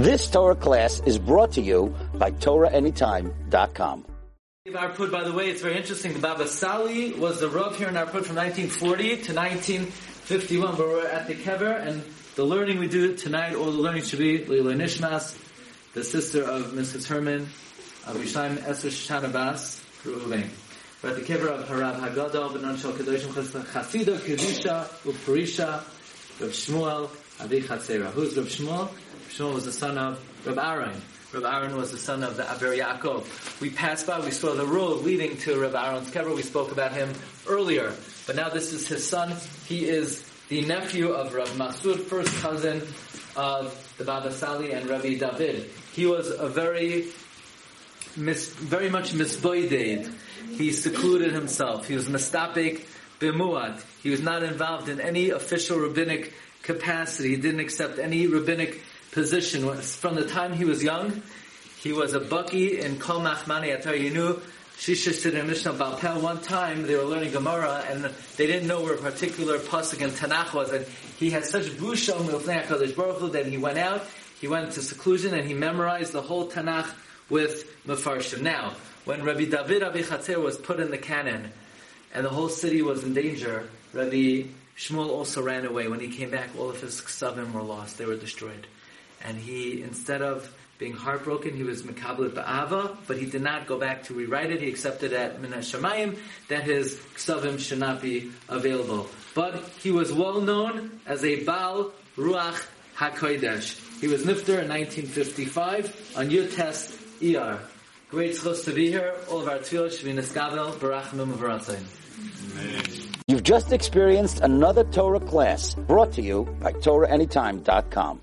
This Torah class is brought to you by TorahAnyTime.com. Arpud, by the way, it's very interesting. The Baba Sali was the Rav here in Arpud from 1940 to 1951, where we're at the Kever, and the learning we do tonight, all the learning should be Leila Nishmas, the sister of Mrs. Herman, of Yishayim Esther Shoshana Bas, Ruvain. We're at the Kever of Harav Hagadol Benan Shal Kedoshim Chasidah, Kedusha, Uparisha, Rav Shmuel, Abi Hatseira. Who's Rav Shmuel? Rav Shmuel was the son of Rav Aaron. Rav Aaron was the son of the Abir Yaakov. We passed by, we saw the road leading to Rav Aaron's kever. We spoke about him earlier. But now this is his son. He is the nephew of Rav Masud, first cousin of the Baba Sali and Rabbi David. He was a very much misboided. He secluded himself. He was mistapik bimuat. He was not involved in any official rabbinic capacity. He didn't accept any rabbinic position. From the time he was young, he was a baki in Kol Machmani. I tell you, he knew Shisha Siddur Mishnah Baal Peh. One time they were learning Gemara and they didn't know where a particular Pasuk in Tanakh was, and he had such busha Miltnei HaKadosh Baruch Hu that he went out, he went into seclusion, and he memorized the whole Tanakh with Mefarshim. Now, when Rabbi David Abi Hatzeira was put in the cannon and the whole city was in danger, Rabbi Shmuel also ran away. When he came back, all of his Ksavim were lost. They were destroyed. And he, instead of being heartbroken, he was Mikablit ba'ava, but he did not go back to rewrite it. He accepted at Meneshamayim that his Ksavim should not be available. But he was well known as a Baal Ruach Hakoidesh. He was Nifter in 1955 on Yud Tes Iyar. Great schus to be here. All of our tefillot should be niskavel barachmim u'v'ratzayin. You've just experienced another Torah class brought to you by TorahAnyTime.com.